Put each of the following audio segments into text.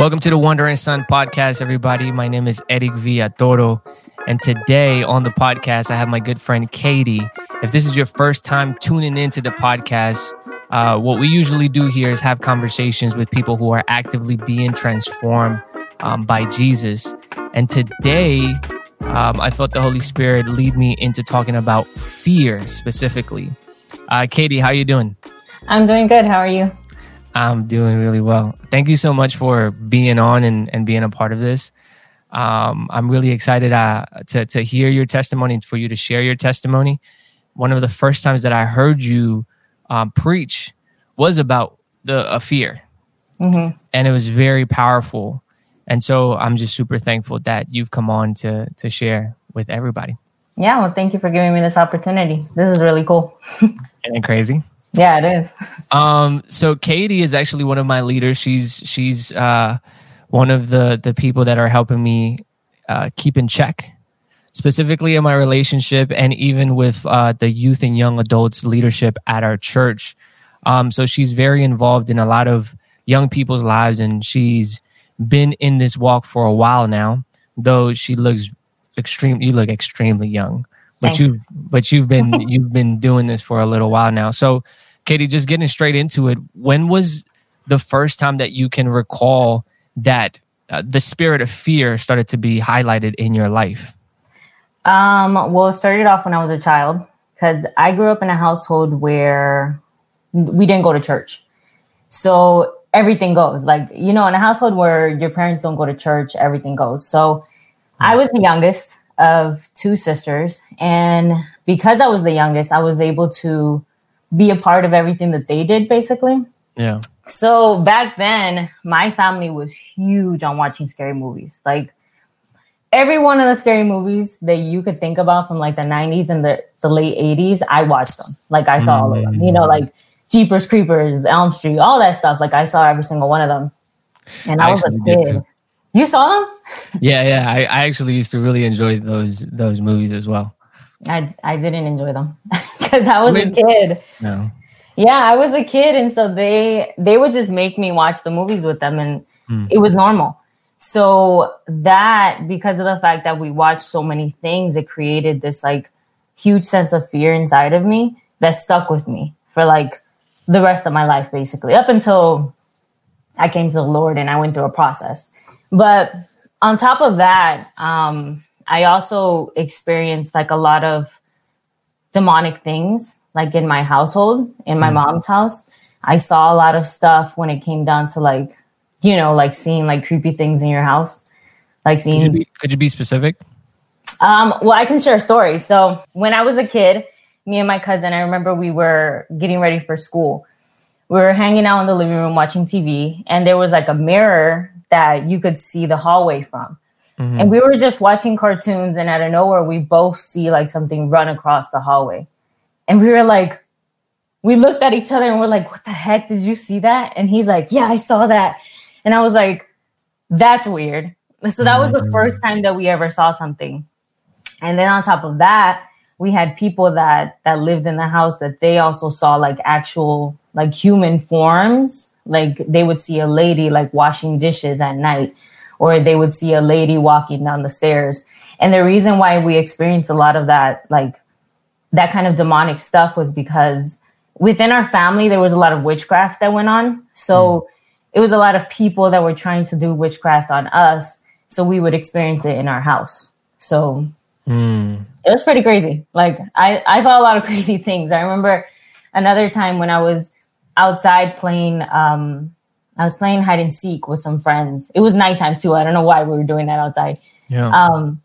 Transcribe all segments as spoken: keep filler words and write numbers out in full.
Welcome to the Wondering Son Podcast, everybody. My name is Eric Villatoro, and today on the podcast, I have my good friend Katie. If this is your first time tuning into the podcast, uh, what we usually do here is have conversations with people who are actively being transformed um, by Jesus. And today, um, I felt the Holy Spirit lead me into talking about fear specifically. Uh, Katie, how are you doing? I'm doing good. How are you? I'm doing really well. Thank you so much for being on and, and being a part of this. Um, I'm really excited uh, to, to hear your testimony, for you to share your testimony. One of the first times that I heard you um, preach was about the a fear. Mm-hmm. And it was very powerful. And so I'm just super thankful that you've come on to to share with everybody. Yeah, well, thank you for giving me this opportunity. This is really cool. Isn't it crazy? Yeah, it is. Um, so Katie is actually one of my leaders. She's she's uh, one of the, the people that are helping me uh, keep in check, specifically in my relationship and even with uh, the youth and young adults leadership at our church. Um, so she's very involved in a lot of young people's lives, and she's been in this walk for a while now, though she looks extreme. You look extremely young. But Thanks. you've but you've been you've been doing this for a little while now. So, Katie, just getting straight into it, when was the first time that you can recall that uh, the spirit of fear started to be highlighted in your life? Um, well, it started off when I was a child, because I grew up in a household where we didn't go to church. So everything goes, like, you know, in a household where your parents don't go to church, everything goes. So I was the youngest of two sisters. And because I was the youngest, I was able to be a part of everything that they did, basically. Yeah. So back then, my family was huge on watching scary movies. Like, every one of the scary movies that you could think about from like the nineties and the, the late eighties, I watched them. Like, I saw all of them, you know, like Jeepers Creepers, Elm Street, all that stuff. Like, I saw every single one of them. And I, I was a kid. You saw them? Yeah, yeah. I, I actually used to really enjoy those those movies as well. I I didn't enjoy them because I was I mean, a kid. No. Yeah, I was a kid, and so they they would just make me watch the movies with them, and mm. it was normal. So that, because of the fact that we watched so many things, it created this like huge sense of fear inside of me that stuck with me for like the rest of my life, basically, up until I came to the Lord and I went through a process. But on top of that, um, I also experienced like a lot of demonic things, like in my household, in my mm-hmm. mom's house. I saw a lot of stuff when it came down to like, you know, like seeing like creepy things in your house, like seeing. Could you be, could you be specific? Um, well, I can share a story. So when I was a kid, me and my cousin, I remember we were getting ready for school. We were hanging out in the living room watching T V, and there was like a mirror that you could see the hallway from. Mm-hmm. And we were just watching cartoons, and out of nowhere, we both see like something run across the hallway. And we were like, we looked at each other and we're like, what the heck? Did you see that? And he's like, yeah, I saw that. And I was like, that's weird. So that was the first time that we ever saw something. And then on top of that, we had people that, that lived in the house that they also saw like actual, like human forms. Like, they would see a lady, like, washing dishes at night, or they would see a lady walking down the stairs. And the reason why we experienced a lot of that, like, that kind of demonic stuff was because within our family, there was a lot of witchcraft that went on. So mm. it was a lot of people that were trying to do witchcraft on us. So we would experience it in our house. So mm. it was pretty crazy. Like, I, I saw a lot of crazy things. I remember another time when I was outside playing, um, I was playing hide and seek with some friends. It was nighttime too. I don't know why we were doing that outside. Yeah. Um,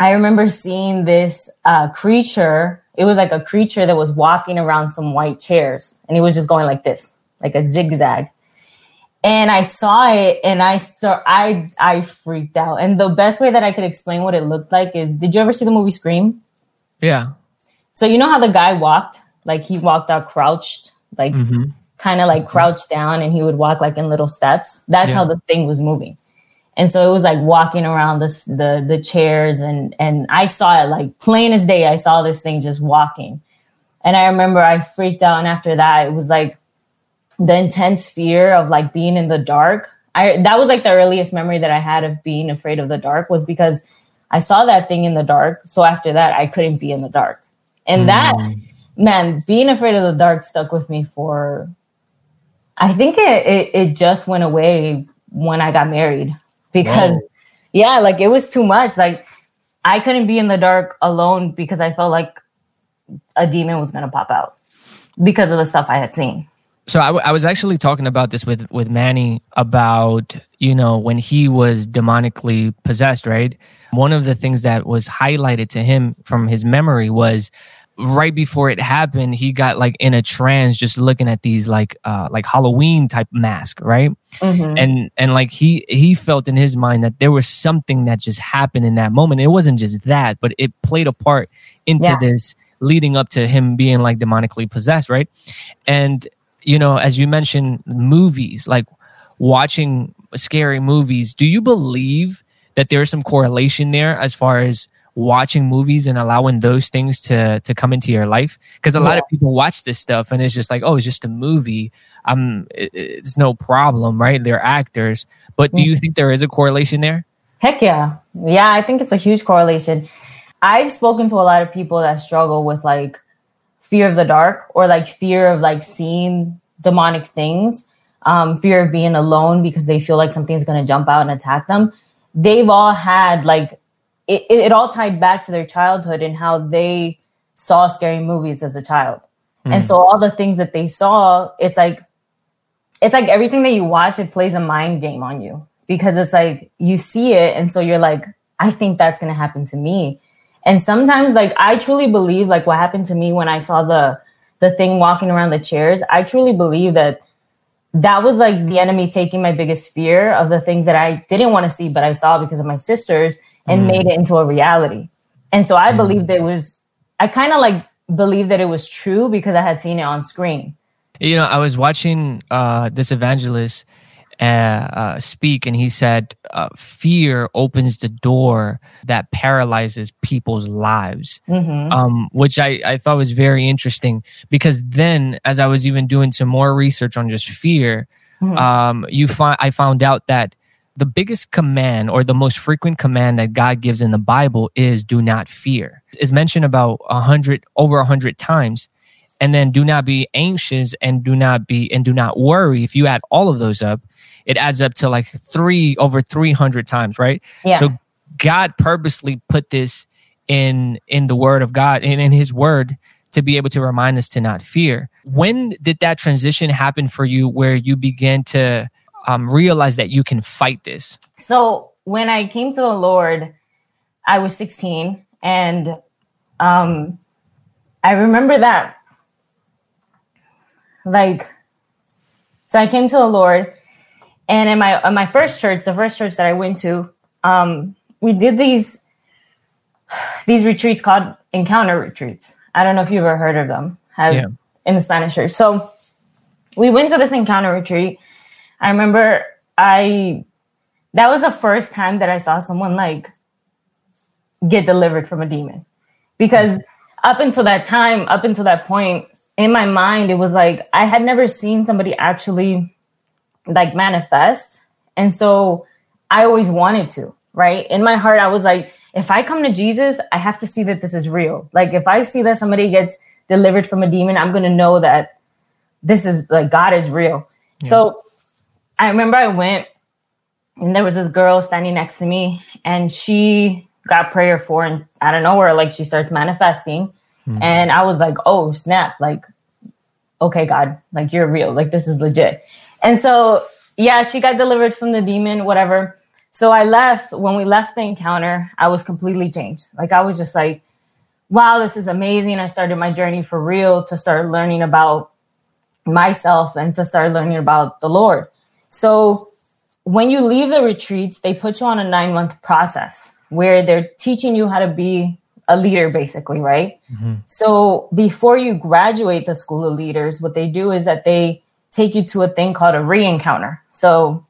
I remember seeing this uh, creature. It was like a creature that was walking around some white chairs, and it was just going like this, like a zigzag. And I saw it, and I start, I, I freaked out. And the best way that I could explain what it looked like is, did you ever see the movie Scream? Yeah. So you know how the guy walked, like he walked out crouched. Like mm-hmm. kind of like crouched down, and he would walk like in little steps. That's yeah. how the thing was moving. And so it was like walking around the, the, the chairs, and, and I saw it like plain as day. I saw this thing just walking. And I remember I freaked out. And after that, it was like the intense fear of like being in the dark. I that was like the earliest memory that I had of being afraid of the dark, was because I saw that thing in the dark. So after that, I couldn't be in the dark. And mm. that, man, being afraid of the dark stuck with me for, I think it it, it just went away when I got married. Because, Whoa. yeah, like it was too much. Like I couldn't be in the dark alone because I felt like a demon was going to pop out because of the stuff I had seen. So I, w- I was actually talking about this with, with Manny about, you know, when he was demonically possessed, right? One of the things that was highlighted to him from his memory was right before it happened, he got like in a trance, just looking at these like uh, like Halloween type mask, right? Mm-hmm. And and like he he felt in his mind that there was something that just happened in that moment. It wasn't just that, but it played a part into yeah. this leading up to him being like demonically possessed, right? And you know, as you mentioned, movies, like watching scary movies. Do you believe that there is some correlation there as far as watching movies and allowing those things to to come into your life? Because a yeah. lot of people watch this stuff and it's just like, oh, it's just a movie. Um, it, it's no problem, right? They're actors. But do you think there is a correlation there? Heck yeah. Yeah, I think it's a huge correlation. I've spoken to a lot of people that struggle with like fear of the dark, or like fear of like seeing demonic things, um, fear of being alone because they feel like something's going to jump out and attack them. They've all had like, it, it all tied back to their childhood and how they saw scary movies as a child. Mm. And so all the things that they saw, it's like, it's like everything that you watch, it plays a mind game on you, because it's like, you see it. And so you're like, I think that's going to happen to me. And sometimes, like, I truly believe, like, what happened to me when I saw the the thing walking around the chairs, I truly believe that that was, like, the enemy taking my biggest fear of the things that I didn't want to see, but I saw because of my sisters, and mm. made it into a reality. And so I mm. believed it was, I kind of, like, believed that it was true because I had seen it on screen. You know, I was watching uh, this evangelist Uh, uh, speak, and he said, uh, fear opens the door that paralyzes people's lives, mm-hmm. um, which I, I thought was very interesting, because then as I was even doing some more research on just fear, mm-hmm. um, you find I found out that the biggest command, or the most frequent command that God gives in the Bible, is do not fear. It's mentioned about a hundred, over a hundred times. And then do not be anxious, and do not be, and do not worry. If you add all of those up, it adds up to like three over three hundred times, right? Yeah. So God purposely put this in, in the word of God and in his word to be able to remind us to not fear. When did that transition happen for you, where you began to um, realize that you can fight this? So when I came to the Lord, I was sixteen, and um, I remember that. Like, so I came to the Lord, and in my in my first church, the first church that I went to, um, we did these these retreats called encounter retreats. I don't know if you've ever heard of them have, yeah. in the Spanish church. So we went to this encounter retreat. I remember I that was the first time that I saw someone like get delivered from a demon, because up until that time, up until that point, in my mind, it was like I had never seen somebody actually like manifest. And so I always wanted to, right? In my heart, I was like, if I come to Jesus, I have to see that this is real. Like if I see that somebody gets delivered from a demon, I'm going to know that this is like God is real. Yeah. So I remember I went, and there was this girl standing next to me, and she got prayer for, and I don't know where, like she starts manifesting. And I was like, oh, snap, like, okay, God, like, you're real. Like, this is legit. And so, yeah, she got delivered from the demon, whatever. So I left. When we left the encounter, I was completely changed. Like, I was just like, wow, this is amazing. I started my journey for real, to start learning about myself and to start learning about the Lord. So when you leave the retreats, they put you on a nine-month process where they're teaching you how to be a leader, basically, right? Mm-hmm. So before you graduate the school of leaders, what they do is that they take you to a thing called a re-encounter. So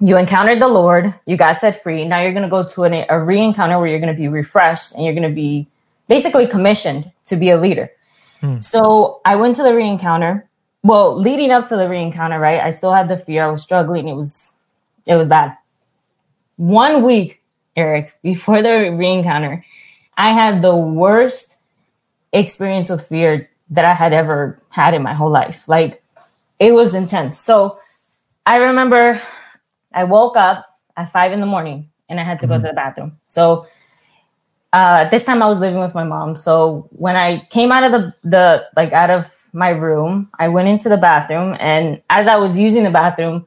you encountered the Lord, you got set free. Now you're going to go to an, a re-encounter where you're going to be refreshed, and you're going to be basically commissioned to be a leader. Mm. So I went to the re-encounter. Well, leading up to the re-encounter, right? I still had the fear. I was struggling. It was It was bad. One week, Eric, before the re-encounter, I had the worst experience with fear that I had ever had in my whole life. Like, it was intense. So I remember I woke up at five in the morning and I had to mm-hmm. go to the bathroom. So uh, this time I was living with my mom. So when I came out of the, the like out of my room, I went into the bathroom, and as I was using the bathroom,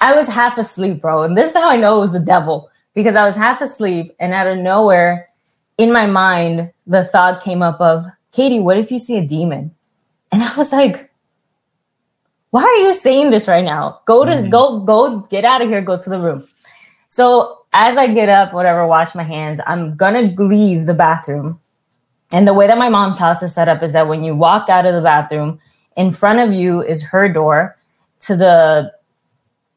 I was half asleep, bro. And this is how I know it was the devil, because I was half asleep, and out of nowhere in my mind, the thought came up of, Katie, what if you see a demon? And I was like, why are you saying this right now? Go to mm-hmm. go, go get out of here. Go to the room. So as I get up, whatever, wash my hands, I'm going to leave the bathroom. And the way that my mom's house is set up is that when you walk out of the bathroom, in front of you is her door, to the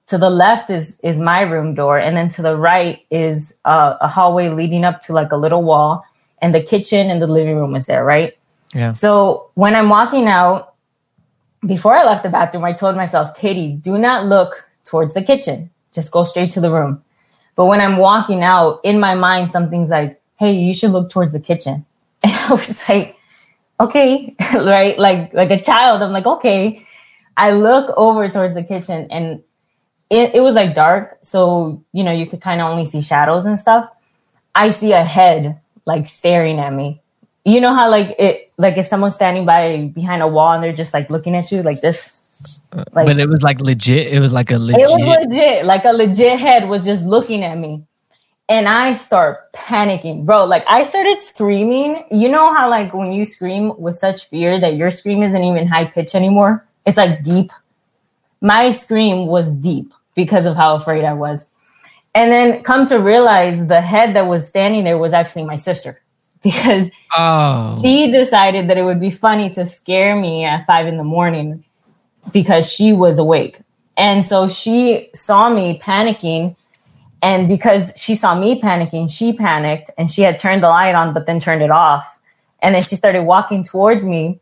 to the left is is my room door, and then to the right is uh, a hallway leading up to like a little wall, and the kitchen and the living room is there, right? Yeah. So when I'm walking out, before I left the bathroom, I told myself, Katie, do not look towards the kitchen. Just go straight to the room. But when I'm walking out, in my mind, something's like, hey, you should look towards the kitchen. And I was like, okay, right? Like, like a child, I'm like, okay. I look over towards the kitchen, and it, it was like dark. So, you know, you could kind of only see shadows and stuff. I see a head like staring at me. You know how like it, like if someone's standing by behind a wall and they're just like looking at you like this. Like, but it was like legit. It was like a legit. It was legit. Like a legit head was just looking at me. And I start panicking, bro. Like I started screaming. You know how like when you scream with such fear that your scream isn't even high pitch anymore. It's like deep. My scream was deep because of how afraid I was. And then come to realize the head that was standing there was actually my sister, because oh. she decided that it would be funny to scare me at five in the morning because she was awake. And so she saw me panicking, and because she saw me panicking, she panicked, and she had turned the light on, but then turned it off. And then she started walking towards me.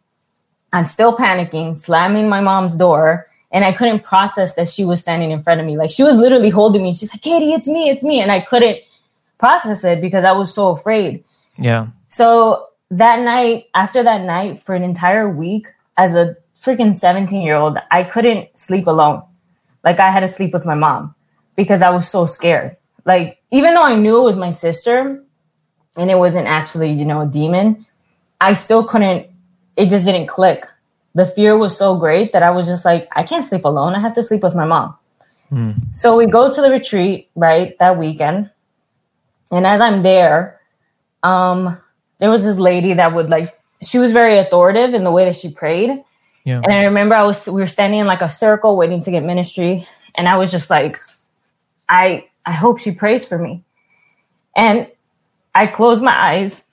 I'm still panicking, slamming my mom's door. And I couldn't process that she was standing in front of me. Like she was literally holding me. She's like, Katie, it's me, it's me. And I couldn't process it because I was so afraid. Yeah. So that night, after that night, for an entire week, as a freaking seventeen-year-old, I couldn't sleep alone. Like I had to sleep with my mom because I was so scared. Like even though I knew it was my sister and it wasn't actually, you know, a demon, I still couldn't, it just didn't click. The fear was so great that I was just like, I can't sleep alone. I have to sleep with my mom. Mm. So we go to the retreat, right, that weekend. And as I'm there, um, there was this lady that would like, she was very authoritative in the way that she prayed. Yeah. And I remember I was, we were standing in like a circle waiting to get ministry. And I was just like, I, I hope she prays for me. And I closed my eyes.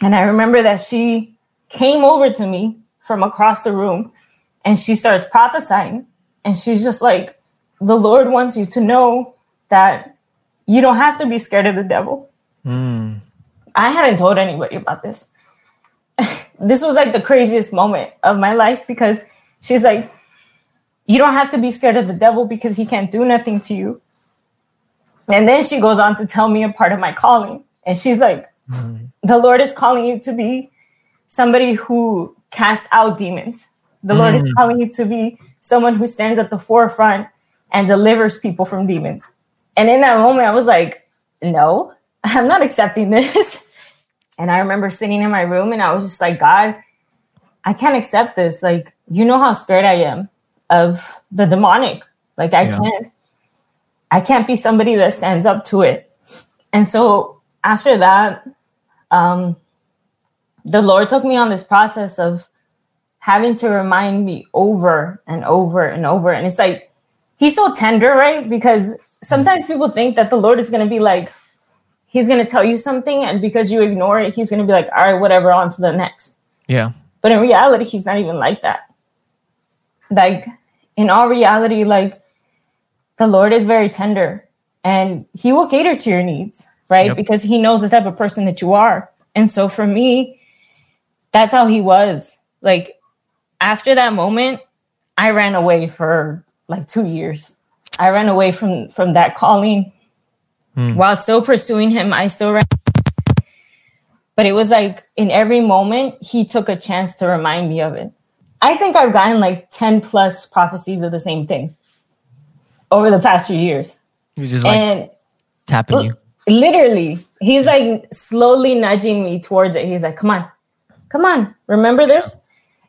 And I remember that she came over to me from across the room, and she starts prophesying, and she's just like, the Lord wants you to know that you don't have to be scared of the devil. Mm. I hadn't told anybody about this. This was like the craziest moment of my life, because she's like, you don't have to be scared of the devil because he can't do nothing to you. And then she goes on to tell me a part of my calling, and she's like, mm. the Lord is calling you to be somebody who cast out demons. The mm. Lord is calling you to be someone who stands at the forefront and delivers people from demons. And in that moment, I was like, no, I'm not accepting this. And I remember sitting in my room, and I was just like, God, I can't accept this. Like, you know how scared I am of the demonic. Like, I yeah. can't, I can't be somebody that stands up to it. And so after that, um, the Lord took me on this process of having to remind me over and over and over. And it's like, he's so tender, right? Because sometimes people think that the Lord is going to be like, he's going to tell you something, and because you ignore it, he's going to be like, all right, whatever, on to the next. Yeah. But in reality, he's not even like that. Like in all reality, like the Lord is very tender, and he will cater to your needs, right? Yep. Because he knows the type of person that you are. And so for me, that's how he was. Like after that moment, I ran away for like two years. I ran away from, from that calling. Mm. While still pursuing him, I still ran. But it was like in every moment, he took a chance to remind me of it. I think I've gotten like ten plus prophecies of the same thing over the past few years. He was just like and tapping you. Literally. He's like slowly nudging me towards it. He's like, come on, come on. Remember this?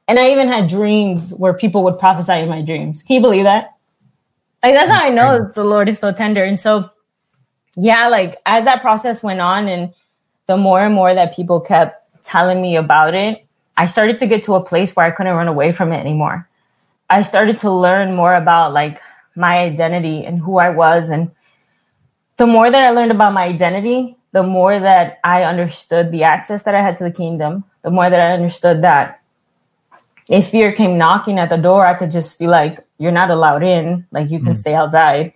And I even had dreams where people would prophesy in my dreams. Can you believe that? Like, that's how I know the Lord is so tender. And so, yeah, like as that process went on and the more and more that people kept telling me about it, I started to get to a place where I couldn't run away from it anymore. I started to learn more about like my identity and who I was. And the more that I learned about my identity, the more that I understood the access that I had to the kingdom, the more that I understood that if fear came knocking at the door, I could just be like, you're not allowed in, like you can mm-hmm. stay outside.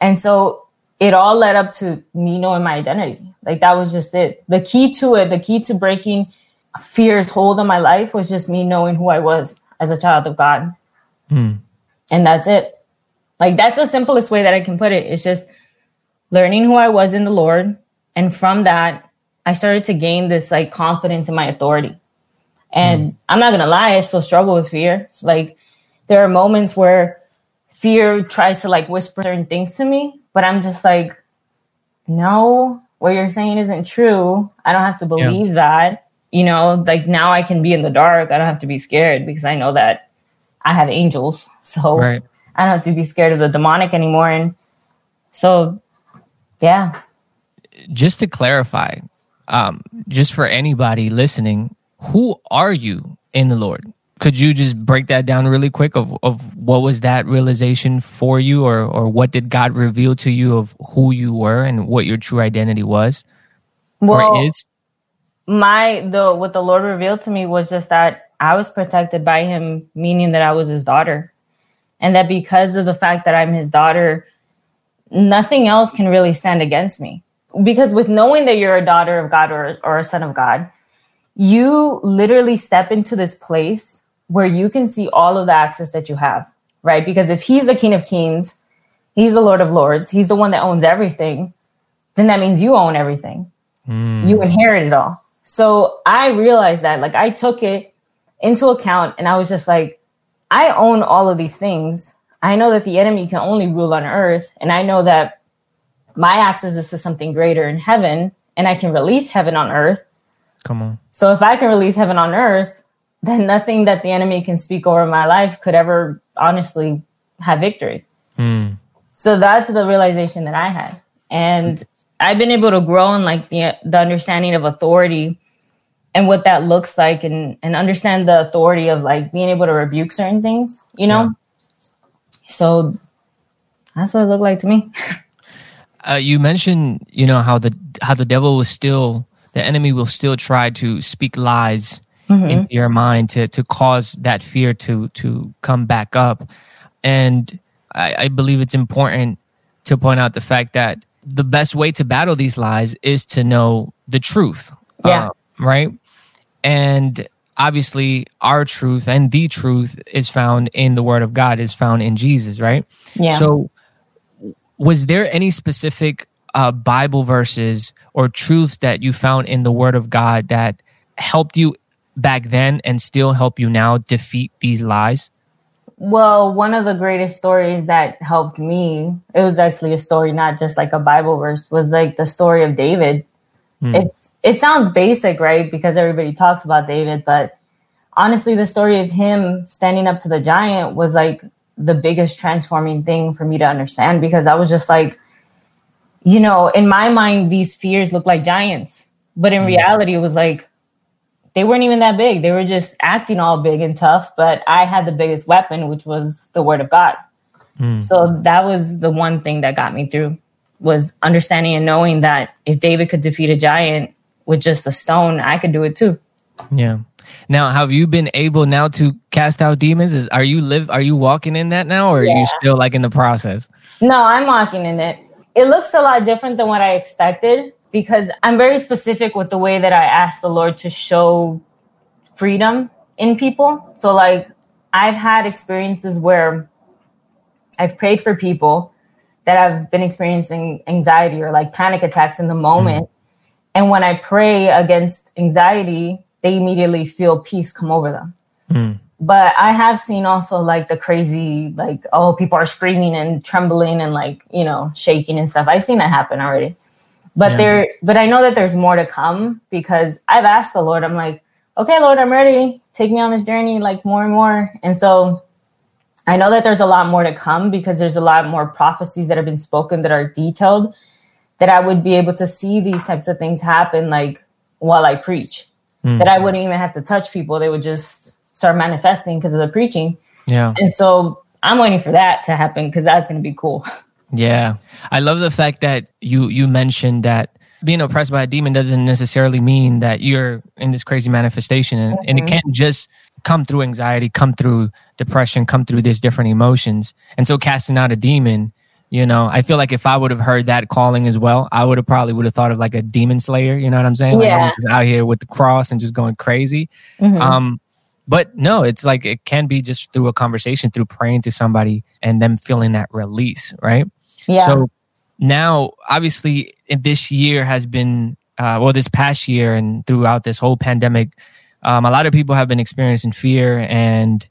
And so it all led up to me knowing my identity. Like that was just it. The key to it, the key to breaking fear's hold on my life was just me knowing who I was as a child of God. Mm. And that's it. Like that's the simplest way that I can put it. It's just learning who I was in the Lord. And from that, I started to gain this like confidence in my authority. And mm. I'm not going to lie, I still struggle with fear. Like there are moments where fear tries to like whisper certain things to me. But I'm just like, no, what you're saying isn't true. I don't have to believe yeah. that. You know, like now I can be in the dark. I don't have to be scared because I know that I have angels. So right. I don't have to be scared of the demonic anymore. And so, yeah. Just to clarify, um, just for anybody listening, who are you in the Lord? Could you just break that down really quick of, of what was that realization for you or or what did God reveal to you of who you were and what your true identity was well, or is? My, the, what the Lord revealed to me was just that I was protected by him, meaning that I was his daughter. And that because of the fact that I'm his daughter, nothing else can really stand against me. Because with knowing that you're a daughter of God or, or a son of God, you literally step into this place where you can see all of the access that you have, right? Because if he's the King of Kings, he's the Lord of Lords, he's the one that owns everything, then that means you own everything. Mm. You inherit it all. So I realized that, like I took it into account and I was just like, I own all of these things. I know that the enemy can only rule on earth. And I know that my access is to something greater in heaven and I can release heaven on earth. Come on. So if I can release heaven on earth, then nothing that the enemy can speak over my life could ever honestly have victory. Mm. So that's the realization that I had. And I've been able to grow in like the, the understanding of authority and what that looks like and, and understand the authority of like being able to rebuke certain things, you know? Yeah. So that's what it looked like to me. uh, you mentioned, you know, how the how the devil was still... The enemy will still try to speak lies mm-hmm. into your mind to to cause that fear to to come back up. And I, I believe it's important to point out the fact that the best way to battle these lies is to know the truth. Yeah. Um, right? And obviously our truth and the truth is found in the Word of God, is found in Jesus, right? Yeah. So was there any specific Uh, Bible verses or truths that you found in the Word of God that helped you back then and still help you now defeat these lies? Well, one of the greatest stories that helped me, it was actually a story, not just like a Bible verse, was like the story of David. Hmm. It's it sounds basic, right? Because everybody talks about David, but honestly, the story of him standing up to the giant was like the biggest transforming thing for me to understand because I was just like, you know, in my mind, these fears look like giants, but in reality, it was like they weren't even that big. They were just acting all big and tough. But I had the biggest weapon, which was the Word of God. Mm. So that was the one thing that got me through was understanding and knowing that if David could defeat a giant with just a stone, I could do it too. Yeah. Now, have you been able now to cast out demons? Is, are you live? Are you walking in that now, or yeah. are you still like in the process? No, I'm walking in it. It looks a lot different than what I expected because I'm very specific with the way that I ask the Lord to show freedom in people. So like I've had experiences where I've prayed for people that I've been experiencing anxiety or like panic attacks in the moment. Mm. And when I pray against anxiety, they immediately feel peace come over them. Mm. But I have seen also like the crazy, like, oh, people are screaming and trembling and like, you know, shaking and stuff. I've seen that happen already. But yeah. there, but I know that there's more to come because I've asked the Lord, I'm like, okay, Lord, I'm ready. Take me on this journey, like more and more. And so I know that there's a lot more to come because there's a lot more prophecies that have been spoken that are detailed that I would be able to see these types of things happen, like while I preach, mm. that I wouldn't even have to touch people. They would just start manifesting because of the preaching. Yeah. And so I'm waiting for that to happen because that's going to be cool. Yeah. I love the fact that you, you mentioned that being oppressed by a demon doesn't necessarily mean that you're in this crazy manifestation. And, mm-hmm. and it can't just come through anxiety, come through depression, come through these different emotions. And so casting out a demon, you know, I feel like if I would have heard that calling as well, I would have probably would have thought of like a demon slayer. You know what I'm saying? Like yeah. I'm out here with the cross and just going crazy. Mm-hmm. Um, But no, it's like it can be just through a conversation, through praying to somebody and them feeling that release, right? Yeah. So now, obviously, this year has been, uh, well, this past year and throughout this whole pandemic, um, a lot of people have been experiencing fear and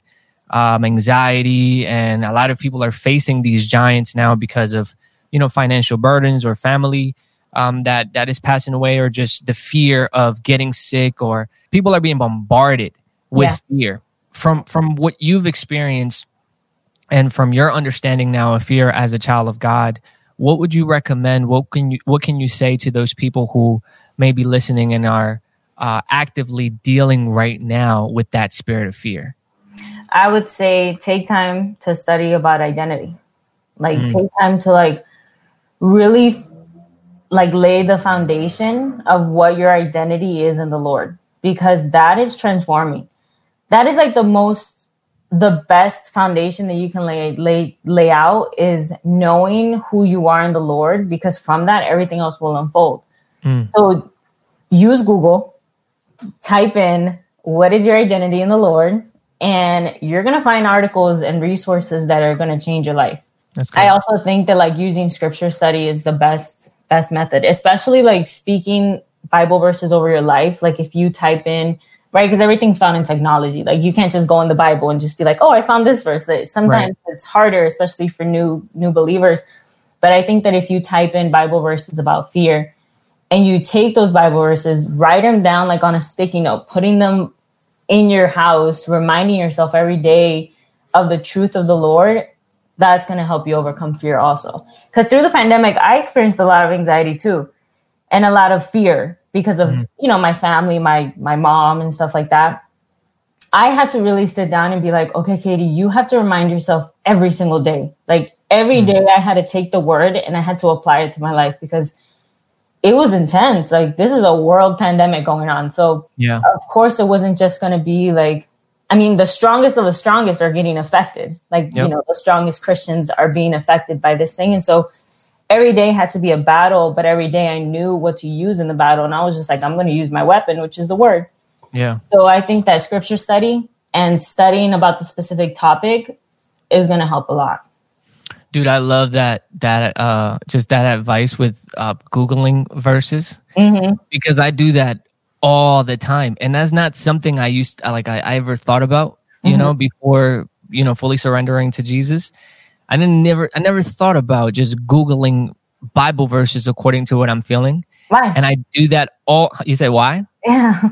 um, anxiety. And a lot of people are facing these giants now because of, you know, financial burdens or family um, that that is passing away or just the fear of getting sick or people are being bombarded with yeah. fear. From from what you've experienced and from your understanding now of fear as a child of God, what would you recommend? What can you what can you say to those people who may be listening and are uh, actively dealing right now with that spirit of fear? I would say take time to study about identity. Like mm. take time to like really like lay the foundation of what your identity is in the Lord, because that is transforming. That is like the most, the best foundation that you can lay, lay, lay out is knowing who you are in the Lord, because from that, everything else will unfold. Mm. So use Google, type in, what is your identity in the Lord? And you're going to find articles and resources that are going to change your life. That's cool. I also think that like using scripture study is the best, best method, especially like speaking Bible verses over your life. Like if you type in, right, because everything's found in technology. Like you can't just go in the Bible and just be like, oh, I found this verse. Sometimes right. it's harder, especially for new new believers. But I think that if you type in Bible verses about fear and you take those Bible verses, write them down like on a sticky note, putting them in your house, reminding yourself every day of the truth of the Lord, that's going to help you overcome fear also. Because through the pandemic, I experienced a lot of anxiety too and a lot of fear. Because of, you know, my family, my my mom and stuff like that. I had to really sit down and be like, okay, Katie, you have to remind yourself every single day. Like every day I had to take the word and I had to apply it to my life because it was intense. Like this is a world pandemic going on. So yeah. of course it wasn't just going to be like, I mean, the strongest of the strongest are getting affected. Like, yep. you know, the strongest Christians are being affected by this thing. And so every day had to be a battle, but every day I knew what to use in the battle. And I was just like, I'm going to use my weapon, which is the word. Yeah. So I think that scripture study and studying about the specific topic is going to help a lot. Dude, I love that, that, uh, just that advice with uh, Googling verses, mm-hmm. because I do that all the time. And that's not something I used to, like I, I ever thought about, you mm-hmm. know, before, you know, fully surrendering to Jesus. I didn't never I never thought about just Googling Bible verses according to what I'm feeling. Why? And I do that all. You say why? Yeah.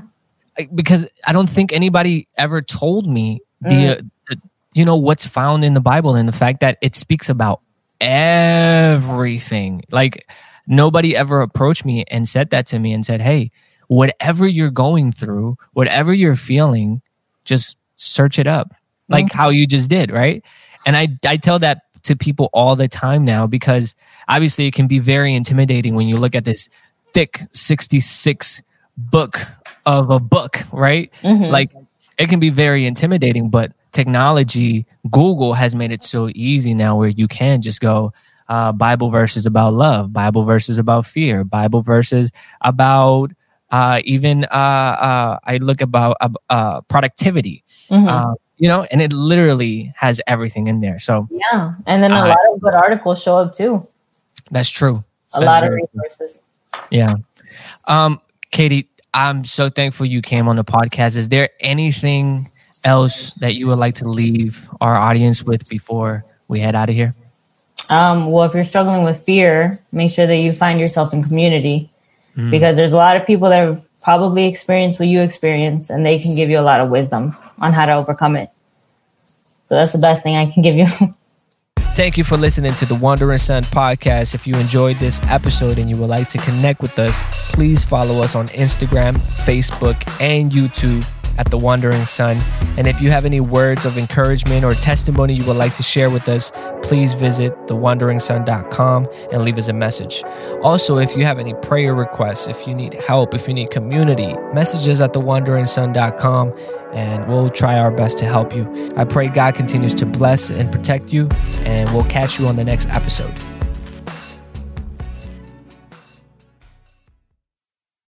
Because I don't think anybody ever told me the, mm. uh, the you know what's found in the Bible and the fact that it speaks about everything. Like nobody ever approached me and said that to me and said, "Hey, whatever you're going through, whatever you're feeling, just search it up." Mm-hmm. Like how you just did, right? And I, I tell that to people all the time now because obviously it can be very intimidating when you look at this thick sixty-six book of a book, right? Mm-hmm. Like it can be very intimidating, but technology, Google has made it so easy now where you can just go uh, Bible verses about love, Bible verses about fear, Bible verses about uh, even, uh, uh, I look about uh, uh, productivity. Mm-hmm. Uh, You know, and it literally has everything in there. So yeah, and then a uh, lot of good articles show up too. That's true. A That's lot true. of resources. Yeah. Um, Katie, I'm so thankful you came on the podcast. Is there anything else that you would like to leave our audience with before we head out of here? Um, well, if you're struggling with fear, make sure that you find yourself in community, mm. because there's a lot of people that have probably experienced what you experience, and they can give you a lot of wisdom on how to overcome it. So that's the best thing I can give you. Thank you for listening to the Wondering Son podcast. If you enjoyed this episode and you would like to connect with us, please follow us on Instagram, Facebook, and YouTube at The Wondering Son. And if you have any words of encouragement or testimony you would like to share with us, please visit the wondering son dot com and leave us a message. Also, if you have any prayer requests, if you need help, if you need community, message us at the wondering son dot com and we'll try our best to help you. I pray God continues to bless and protect you, and we'll catch you on the next episode.